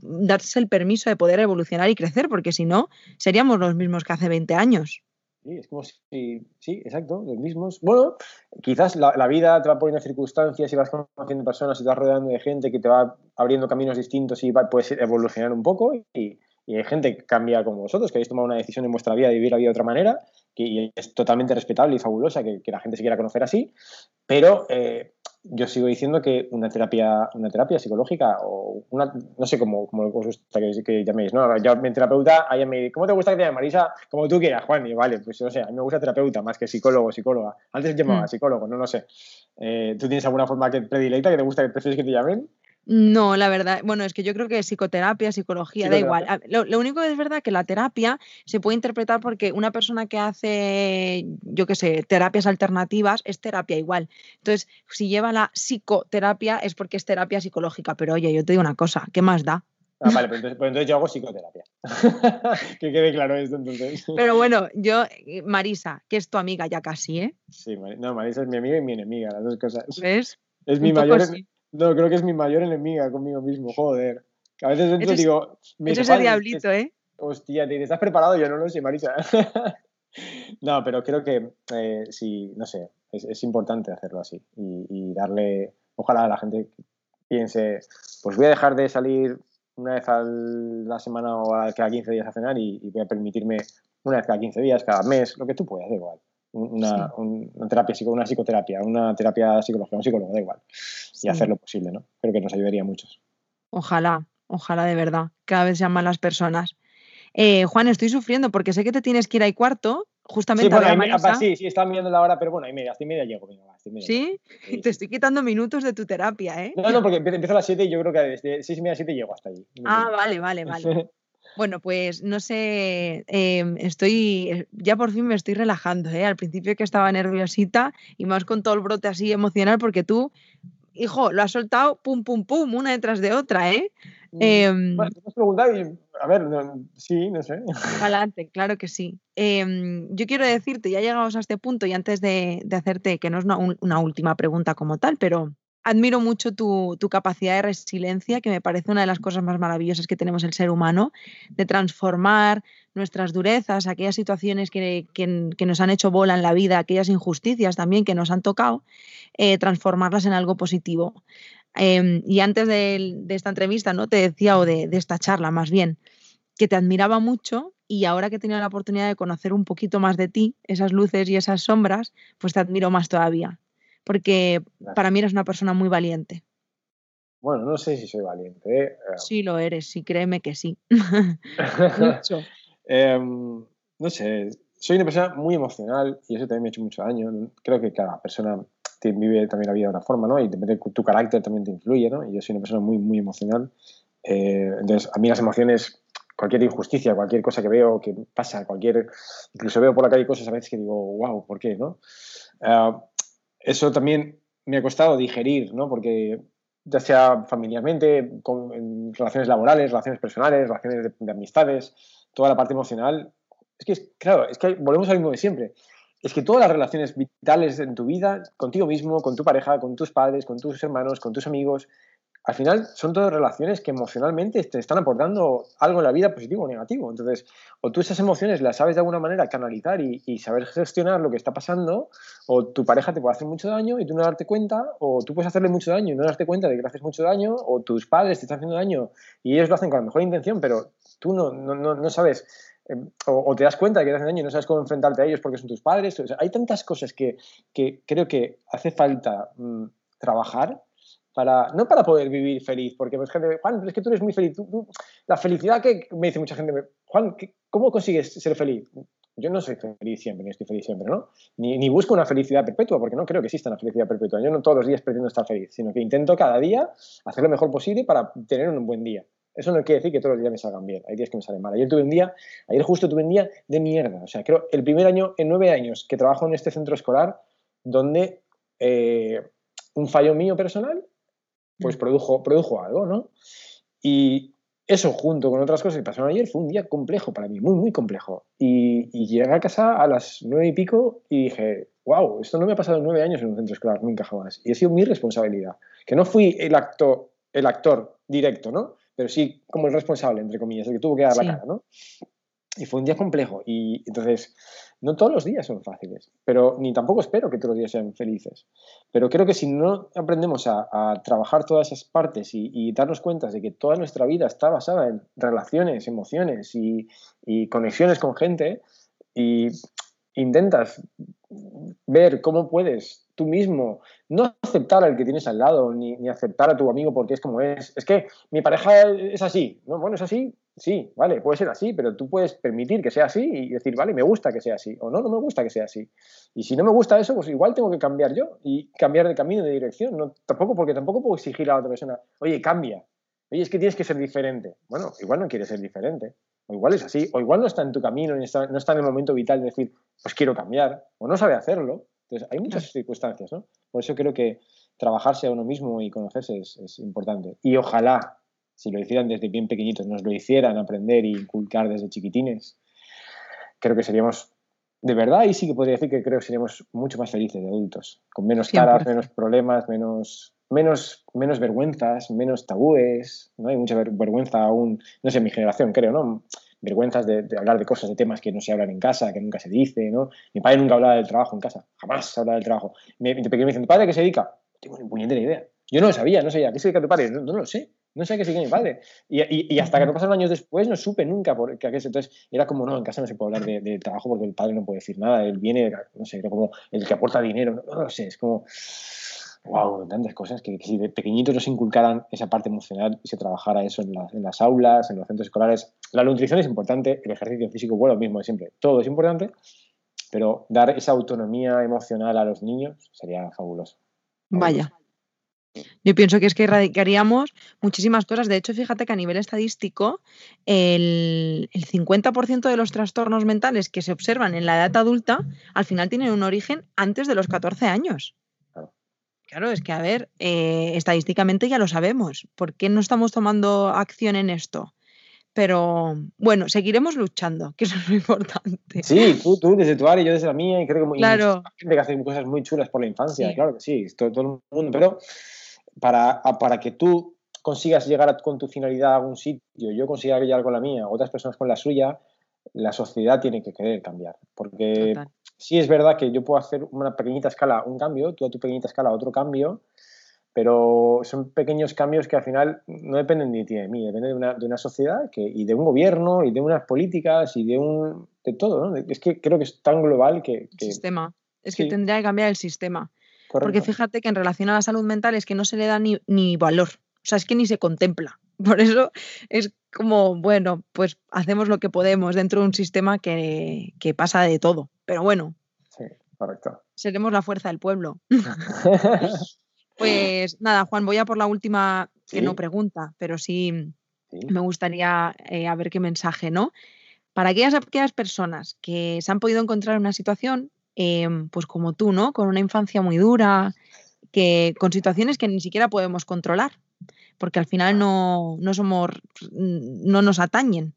darse el permiso de poder evolucionar y crecer, porque si no, seríamos los mismos que hace 20 años. Sí, es como si, sí, exacto, los mismos. Bueno, quizás la vida te va poniendo circunstancias y vas conociendo personas y te vas rodeando de gente que te va abriendo caminos distintos y puedes evolucionar un poco y hay gente que cambia como vosotros, que habéis tomado una decisión en vuestra vida de vivir la vida de otra manera y es totalmente respetable y fabulosa que la gente se quiera conocer así, pero yo sigo diciendo que una terapia psicológica o una, no sé cómo os gusta que llaméis, ¿no? Yo, mi terapeuta, ella me dice, ¿cómo te gusta que te llames, Marisa? Como tú quieras, Juan. Y vale, pues no sé, a mí me gusta terapeuta más que psicólogo o psicóloga. Antes llamaba psicólogo, no lo sé. ¿Tú tienes alguna forma que predilecta que te gusta, que prefieres que te llamen? No, la verdad, bueno, es que yo creo que psicoterapia, psicología, da igual. Lo único que es verdad que la terapia se puede interpretar porque una persona que hace, yo qué sé, terapias alternativas es terapia igual. Entonces, si lleva la psicoterapia es porque es terapia psicológica. Pero oye, yo te digo una cosa, ¿qué más da? Ah, vale, pues entonces yo hago psicoterapia. Que quede claro esto, entonces. Pero bueno, yo, Marisa, que es tu amiga ya casi, ¿eh? Sí, Marisa es mi amiga y mi enemiga, las dos cosas. ¿Ves? Es mi mayor... Sí. No, creo que es mi mayor enemiga conmigo mismo, joder. A veces dentro digo... Eso es el diablito, ¿eh? Hostia, ¿te estás preparado? Yo no lo sé, Marisa. No, pero creo que sí, no sé, es importante hacerlo así y darle... Ojalá la gente piense, pues voy a dejar de salir una vez a la semana o cada 15 días a cenar y voy a permitirme una vez cada 15 días, cada mes, lo que tú puedas, da igual. Una psicoterapia, una terapia psicológica, un psicólogo, da igual. Y hacer lo posible, ¿no? Creo que nos ayudaría a muchos. Ojalá de verdad. Cada vez sean más las personas. Juan, estoy sufriendo porque sé que te tienes que ir a 4:15. Justamente sí, bueno, sí, estaba mirando la hora, pero bueno, hasta y media llego. Venga, hasta y media. ¿Sí? Te estoy quitando minutos de tu terapia, ¿eh? No, porque empiezo a las 7 y yo creo que desde 6:30 a 7 llego hasta allí. Vale. Bueno, pues no sé, ya por fin me estoy relajando, ¿eh? Al principio que estaba nerviosita y más con todo el brote así emocional, porque tú, hijo, lo has soltado pum, pum, pum, una detrás de otra, ¿eh? Bueno, te has preguntado y, a ver, no sé. Adelante, claro que sí. Yo quiero decirte, ya llegados a este punto y antes de hacerte, que no es una última pregunta como tal, pero... Admiro mucho tu capacidad de resiliencia, que me parece una de las cosas más maravillosas que tenemos el ser humano, de transformar nuestras durezas, aquellas situaciones que nos han hecho bola en la vida, aquellas injusticias también que nos han tocado, transformarlas en algo positivo. Y antes de esta entrevista, ¿no? Te decía, o de esta charla más bien, que te admiraba mucho y ahora que he tenido la oportunidad de conocer un poquito más de ti, esas luces y esas sombras, pues te admiro más todavía. Porque para mí eres una persona muy valiente. Bueno, no sé si soy valiente, ¿eh? Sí lo eres, sí, créeme que sí. Mucho. No sé, soy una persona muy emocional y eso también me ha hecho mucho daño. Creo que cada persona vive también la vida de una forma, ¿no? Y tu carácter también te influye, ¿no? Y yo soy una persona muy, muy emocional. Entonces, a mí las emociones... Cualquier injusticia, cualquier cosa que veo, que pasa, incluso veo por la calle cosas a veces que digo, wow, ¿por qué, no? Eso también me ha costado digerir, ¿no? Porque ya sea familiarmente, en relaciones laborales, relaciones personales, relaciones de amistades, toda la parte emocional. Es que volvemos al mismo de siempre. Es que todas las relaciones vitales en tu vida, contigo mismo, con tu pareja, con tus padres, con tus hermanos, con tus amigos, al final son todas relaciones que emocionalmente te están aportando algo en la vida, positivo o negativo. Entonces, o tú esas emociones las sabes de alguna manera canalizar y saber gestionar lo que está pasando, o tu pareja te puede hacer mucho daño y tú no darte cuenta, o tú puedes hacerle mucho daño y no darte cuenta de que le haces mucho daño, o tus padres te están haciendo daño y ellos lo hacen con la mejor intención, pero tú no sabes... O te das cuenta de que te hacen daño y no sabes cómo enfrentarte a ellos porque son tus padres. O sea, hay tantas cosas que creo que hace falta trabajar no para poder vivir feliz, porque pues, gente, Juan, pero es que tú eres muy feliz. La felicidad que me dice mucha gente, Juan, ¿cómo consigues ser feliz? Yo no soy feliz siempre, ni estoy feliz siempre, ¿no? Ni busco una felicidad perpetua, porque no creo que exista una felicidad perpetua. Yo no todos los días pretendo estar feliz, sino que intento cada día hacer lo mejor posible para tener un buen día. Eso no quiere decir que todos los días me salgan bien. Hay días que me salen mal. Ayer justo tuve un día de mierda. O sea, creo el primer año en 9 años que trabajo en este centro escolar donde un fallo mío personal pues produjo algo, ¿no? Y eso, junto con otras cosas que pasaron ayer, fue un día complejo para mí, muy, muy complejo. Y llegué a casa a las 9 y pico y dije, wow, esto no me ha pasado en 9 años en un centro escolar, nunca jamás. Y ha sido mi responsabilidad. Que no fui el actor directo, ¿no? Pero sí como el responsable, entre comillas, el que tuvo que dar la cara, ¿no? Y fue un día complejo. Y entonces, no todos los días son fáciles, pero ni tampoco espero que todos los días sean felices. Pero creo que si no aprendemos a trabajar todas esas partes y darnos cuenta de que toda nuestra vida está basada en relaciones, emociones y conexiones con gente, y intentas ver cómo puedes tú mismo no aceptar al que tienes al lado, ni aceptar a tu amigo porque es como es. Es que mi pareja es así. No, bueno, es así. Sí, vale, puede ser así, pero tú puedes permitir que sea así y decir, vale, me gusta que sea así, o no, no me gusta que sea así. Y si no me gusta eso, pues igual tengo que cambiar yo y cambiar de camino, de dirección. No, tampoco puedo exigir a la otra persona, oye, cambia, oye, es que tienes que ser diferente. Bueno, igual no quieres ser diferente, o igual es así, o igual no está en tu camino, no está en el momento vital de decir, pues quiero cambiar, o no sabe hacerlo. Entonces, hay muchas circunstancias, ¿no? Por eso creo que trabajarse a uno mismo y conocerse es importante. Y ojalá, si lo hicieran desde bien pequeñitos, nos lo hicieran aprender y inculcar desde chiquitines, creo que seríamos, de verdad, y sí que podría decir que creo que seríamos mucho más felices de adultos, con menos caras, menos problemas, menos vergüenzas, menos tabúes, ¿no? Hay mucha vergüenza aún, no sé, en mi generación creo, ¿no? Vergüenzas de hablar de cosas, de temas que no se hablan en casa, que nunca se dice, ¿no? Mi padre nunca hablaba del trabajo en casa, jamás hablaba del trabajo. De pequeño me dicen, ¿tu padre a qué se dedica? No tengo ni puñetera idea. Yo no lo sabía, no sabía. ¿Qué se dedica tu padre? No lo sé. No sé a qué se dedica mi padre. Y hasta que no pasaron años después no supe nunca por qué. Entonces era como, no, en casa no se puede hablar de trabajo porque el padre no puede decir nada. Él viene, no sé, era como el que aporta dinero. No lo sé, es como, wow, tantas cosas que si de pequeñitos nos inculcaran esa parte emocional y se trabajara eso en las aulas, en los centros escolares. La nutrición es importante, el ejercicio físico, bueno, lo mismo de siempre. Todo es importante, pero dar esa autonomía emocional a los niños sería fabuloso. Vaya. Yo pienso que es que erradicaríamos muchísimas cosas. De hecho, fíjate que a nivel estadístico el 50% de los trastornos mentales que se observan en la edad adulta al final tienen un origen antes de los 14 años. Claro, es que, a ver, estadísticamente ya lo sabemos. ¿Por qué no estamos tomando acción en esto? Pero, bueno, seguiremos luchando, que eso es lo importante. Sí, tú desde tu área, yo desde la mía, y creo que mucha gente que hace cosas muy chulas por la infancia, claro que sí, todo el mundo, pero para que tú consigas llegar con tu finalidad a algún sitio, yo consiga llegar con la mía, otras personas con la suya, la sociedad tiene que querer cambiar. Porque sí es verdad que yo puedo hacer una pequeñita escala un cambio, tú a tu pequeñita escala otro cambio, pero son pequeños cambios que al final no dependen ni de mí, dependen de una sociedad y de un gobierno y de unas políticas y de todo, ¿no? Es que creo que es tan global que el sistema. Es que tendría que cambiar el sistema. Correcto. Porque fíjate que en relación a la salud mental es que no se le da ni valor. O sea, es que ni se contempla. Por eso es como, bueno, pues hacemos lo que podemos dentro de un sistema que pasa de todo. Pero bueno, sí, correcto. Seremos la fuerza del pueblo. Pues nada, Juan, voy a por la última, que no pregunta, pero sí me gustaría a ver qué mensaje, ¿no? Para aquellas personas que se han podido encontrar en una situación, pues como tú, ¿no? Con una infancia muy dura, con situaciones que ni siquiera podemos controlar, porque al final no nos atañen,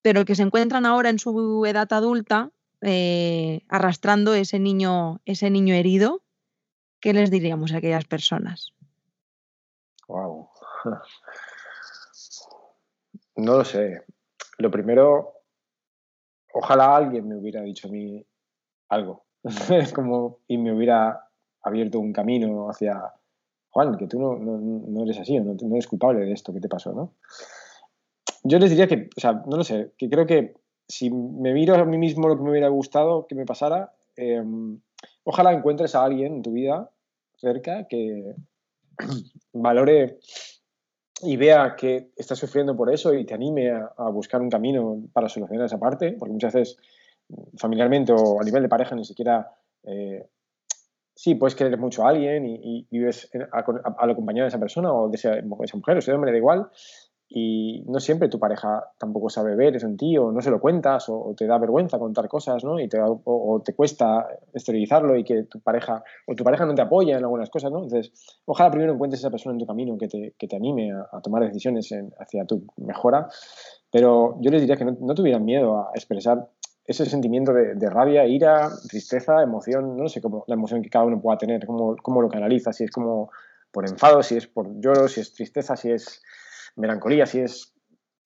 pero que se encuentran ahora en su edad adulta arrastrando ese niño herido. ¿Qué les diríamos a aquellas personas? Wow. No lo sé. Lo primero, ojalá alguien me hubiera dicho a mí algo. Y me hubiera abierto un camino hacia, Juan, que tú no eres así, no eres culpable de esto que te pasó, ¿no? Yo les diría que, o sea, no lo sé, que creo que si me miro a mí mismo lo que me hubiera gustado que me pasara, ojalá encuentres a alguien en tu vida cerca que valore y vea que estás sufriendo por eso y te anime a buscar un camino para solucionar esa parte, porque muchas veces familiarmente o a nivel de pareja ni siquiera sí, puedes querer mucho a alguien y vives acompañado de esa persona o de esa mujer o ese hombre, da igual, y no siempre tu pareja tampoco sabe ver eso en ti, o no se lo cuentas, o te da vergüenza contar cosas, ¿no? Y o te cuesta exteriorizarlo, y que tu pareja no te apoya en algunas cosas, ¿no? Entonces, ojalá primero encuentres esa persona en tu camino que te anime a tomar decisiones hacia tu mejora, pero yo les diría que no tuvieran miedo a expresar ese sentimiento de rabia, ira, tristeza, emoción, no sé cómo, la emoción que cada uno pueda tener, cómo lo canaliza, si es como por enfado, si es por lloro, si es tristeza, si es melancolía, si es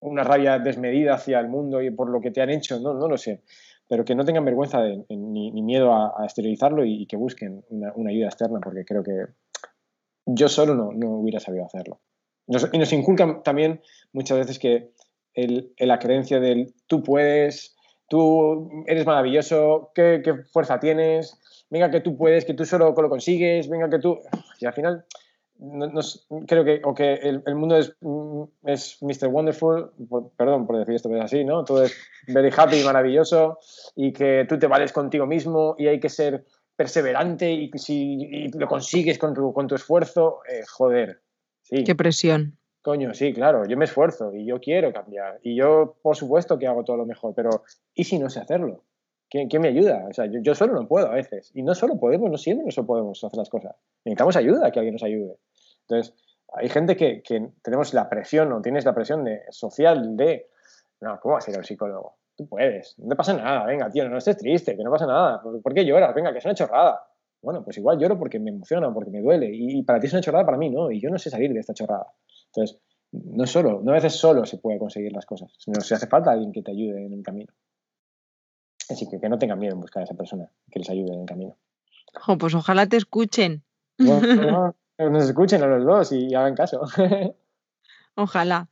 una rabia desmedida hacia el mundo y por lo que te han hecho, no lo sé, pero que no tengan vergüenza ni miedo a exteriorizarlo, y que busquen una ayuda externa, porque creo que yo solo no hubiera sabido hacerlo. Y nos inculcan también muchas veces que la creencia del tú puedes, tú eres maravilloso, ¿qué fuerza tienes? Venga, que tú puedes, que tú solo lo consigues, venga, que tú... Y al final, creo que, o que el mundo es Mr. Wonderful, perdón por decir esto, pero es así, ¿no? Todo es very happy y maravilloso, y que tú te vales contigo mismo, y hay que ser perseverante, y lo consigues con tu esfuerzo, joder. Sí. Qué presión. Coño, sí, claro, yo me esfuerzo y yo quiero cambiar. Y yo, por supuesto, que hago todo lo mejor, pero ¿y si no sé hacerlo? ¿Quién me ayuda? O sea, yo solo no puedo a veces. Y no solo podemos, no siempre solo podemos hacer las cosas. Necesitamos ayuda, que alguien nos ayude. Entonces, hay gente que tenemos la presión, o tienes la presión social de, no, ¿cómo vas a ir al psicólogo? Tú puedes, no te pasa nada, venga, tío, no estés triste, que no pasa nada. ¿Por qué lloras? Venga, que es una chorrada. Bueno, pues igual lloro porque me emociona, porque me duele. Y para ti es una chorrada, para mí no. Y yo no sé salir de esta chorrada. Entonces, no a veces solo se puede conseguir las cosas, sino si hace falta alguien que te ayude en el camino. Así que no tengan miedo en buscar a esa persona que les ayude en el camino. Oh, pues ojalá te escuchen. Bueno, nos escuchen a los dos y hagan caso. Ojalá.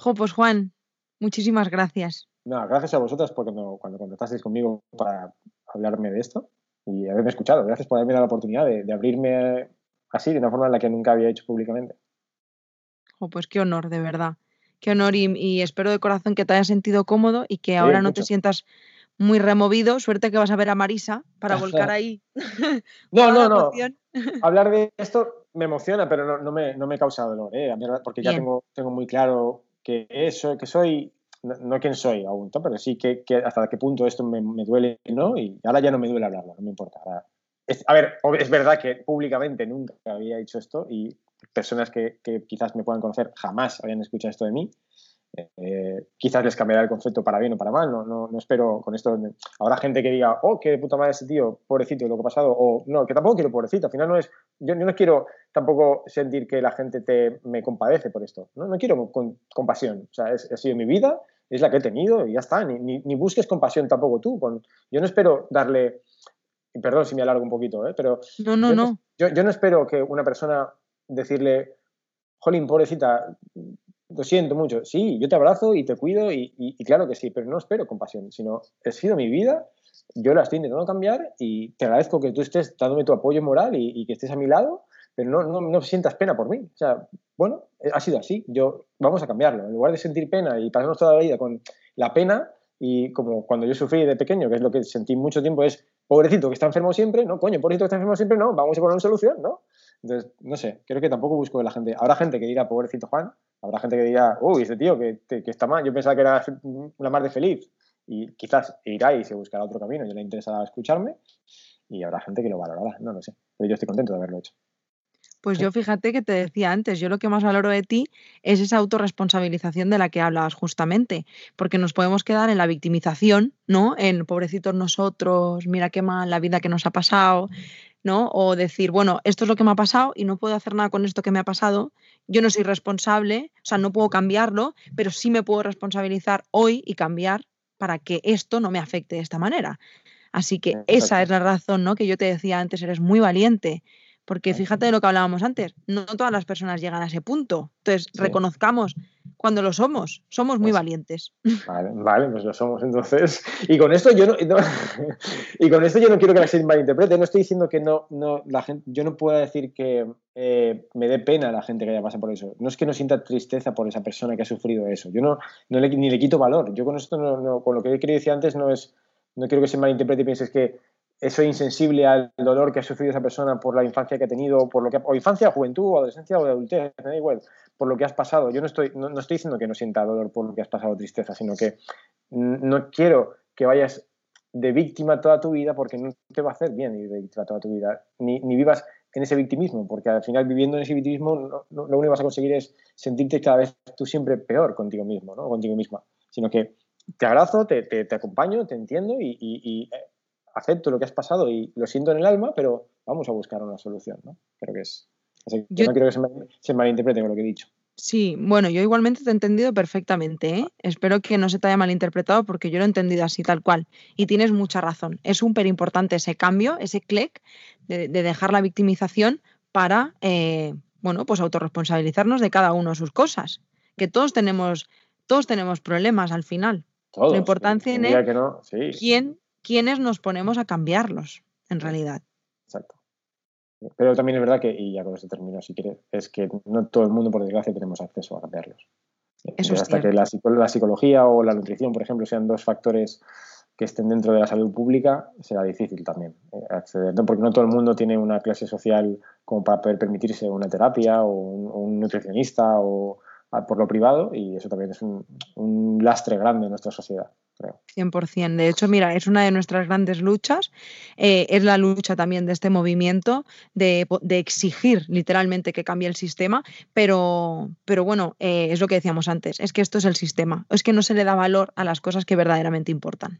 Jo, pues Juan, muchísimas gracias. No, gracias a vosotras porque cuando contactasteis conmigo para hablarme de esto y haberme escuchado. Gracias por haberme dado la oportunidad de abrirme así, de una forma en la que nunca había hecho públicamente. Oh, pues qué honor, de verdad. Qué honor, y espero de corazón que te hayas sentido cómodo y que sí, ahora mucho. No te sientas muy removido. Suerte que vas a ver a Marisa para volcar ahí. No. Hablar de esto me emociona, pero no me causa dolor, porque ya tengo muy claro que soy, no quién soy aún, pero sí que hasta qué punto esto me duele, ¿no? Y ahora ya no me duele hablarlo, no me importa. Ahora, es verdad que públicamente nunca había hecho esto, y personas que quizás me puedan conocer jamás habían escuchado esto de mí. Quizás les cambiará el concepto para bien o para mal. No espero con esto. Habrá gente que diga, oh, qué puta madre ese tío, pobrecito, lo que ha pasado. O no, que tampoco quiero pobrecito. Al final no es. Yo no quiero tampoco sentir que la gente me compadece por esto. No quiero compasión. O sea, ha sido mi vida, es la que he tenido y ya está. Ni busques compasión tampoco tú. Yo no espero darle. Perdón si me alargo un poquito, pero. No. Yo no espero que una persona. Decirle, jolín, pobrecita, lo siento mucho. Sí, yo te abrazo y te cuido y claro que sí, pero no espero compasión, sino he sido mi vida, yo la estoy intentando cambiar y te agradezco que tú estés dándome tu apoyo moral y que estés a mi lado, pero no sientas pena por mí. O sea, bueno, ha sido así, vamos a cambiarlo. En lugar de sentir pena y pasarnos toda la vida con la pena, y como cuando yo sufrí de pequeño, que es lo que sentí mucho tiempo, es pobrecito que está enfermo siempre, no, coño, pobrecito que está enfermo siempre, no, vamos a poner una solución, ¿no? Entonces, no sé, creo que tampoco busco de la gente. Habrá gente que dirá, pobrecito Juan, habrá gente que dirá, uy, este tío que está mal, yo pensaba que era una mar de feliz. Y quizás irá y se buscará otro camino, yo le interesará escucharme y habrá gente que lo valorará, no lo sé. Pero yo estoy contento de haberlo hecho. Pues yo fíjate que te decía antes, yo lo que más valoro de ti es esa autorresponsabilización de la que hablabas justamente, porque nos podemos quedar en la victimización, ¿no? En pobrecitos nosotros, mira qué mal la vida que nos ha pasado, ¿no? O decir, bueno, esto es lo que me ha pasado y no puedo hacer nada con esto que me ha pasado, yo no soy responsable, o sea, no puedo cambiarlo, pero sí me puedo responsabilizar hoy y cambiar para que esto no me afecte de esta manera. Así que esa es la razón, ¿no? Que yo te decía antes, eres muy valiente, porque fíjate de lo que hablábamos antes, no todas las personas llegan a ese punto. Entonces, reconozcamos cuando lo somos muy valientes. Vale, pues lo somos entonces. Y con esto yo no quiero que la gente malinterprete. No estoy diciendo que la gente, yo no pueda decir que me dé pena a la gente que haya pasado por eso. No es que no sienta tristeza por esa persona que ha sufrido eso. Yo ni le quito valor. Yo con esto con lo que he querido decir antes no quiero que se malinterprete y pienses que soy insensible al dolor que ha sufrido esa persona por la infancia que ha tenido, por lo que o infancia, juventud, o adolescencia o de adultez, me da igual, por lo que has pasado. Yo no estoy diciendo que no sienta dolor por lo que has pasado, tristeza, sino que no quiero que vayas de víctima toda tu vida, porque no te va a hacer bien ir de víctima toda tu vida, ni vivas en ese victimismo, porque al final viviendo en ese victimismo lo único que vas a conseguir es sentirte cada vez tú siempre peor contigo mismo, ¿no? Contigo misma, sino que te abrazo, te acompaño, te entiendo y acepto lo que has pasado y lo siento en el alma, pero vamos a buscar una solución, ¿no? Creo que es... Así que yo no quiero que se malinterprete con lo que he dicho. Sí, bueno, yo igualmente te he entendido perfectamente, ¿eh? Espero que no se te haya malinterpretado, porque yo lo he entendido así, tal cual. Y tienes mucha razón. Es súper importante ese cambio, ese clic de dejar la victimización para, bueno, pues autorresponsabilizarnos de cada uno sus cosas. Que todos tenemos problemas al final. Todos. La importancia tiene que no, sí. Quiénes nos ponemos a cambiarlos, en realidad. Exacto. Pero también es verdad que, y ya con esto termino si quieres, es que no todo el mundo, por desgracia, tenemos acceso a cambiarlos. Eso es hasta cierto. Que la psicología o la nutrición, por ejemplo, sean dos factores que estén dentro de la salud pública, será difícil también acceder. No, porque no todo el mundo tiene una clase social como para poder permitirse una terapia o un nutricionista o por lo privado, y eso también es un lastre grande en nuestra sociedad. Creo. 100%. De hecho, mira, es una de nuestras grandes luchas, es la lucha también de este movimiento de exigir literalmente que cambie el sistema, pero bueno, es lo que decíamos antes, es que esto es el sistema, es que no se le da valor a las cosas que verdaderamente importan.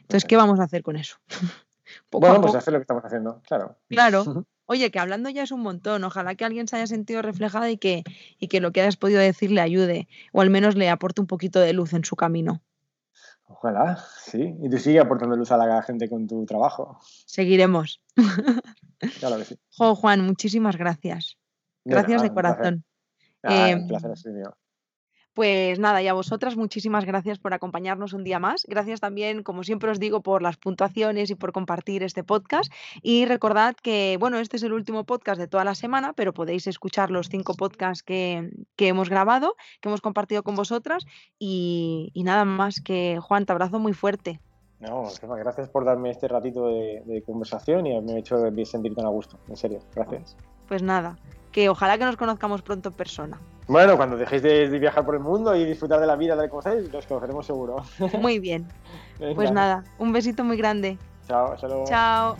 Entonces, ¿qué vamos a hacer con eso? Bueno, pues hacer lo que estamos haciendo, claro. Claro. Oye, que hablando ya es un montón. Ojalá que alguien se haya sentido reflejado y que lo que hayas podido decir le ayude, o al menos le aporte un poquito de luz en su camino. Ojalá, sí. Y tú sigues aportando luz a la gente con tu trabajo. Seguiremos. Claro que sí. Juan, muchísimas gracias. Gracias de corazón. Un placer, es mío. Pues nada, y a vosotras muchísimas gracias por acompañarnos un día más. Gracias también, como siempre os digo, por las puntuaciones y por compartir este podcast. Y recordad que, bueno, este es el último podcast de toda la semana, pero podéis escuchar los 5 podcasts que hemos grabado, que hemos compartido con vosotras. Y nada más, que Juan, te abrazo muy fuerte. No, gracias por darme este ratito de conversación y me ha hecho sentir tan a gusto. En serio, gracias. Pues nada, que ojalá que nos conozcamos pronto en persona. Bueno, cuando dejéis de viajar por el mundo y disfrutar de la vida tal como estáis, los conoceremos seguro. Muy bien. Pues nada, un besito muy grande. Chao, hasta luego. Chao.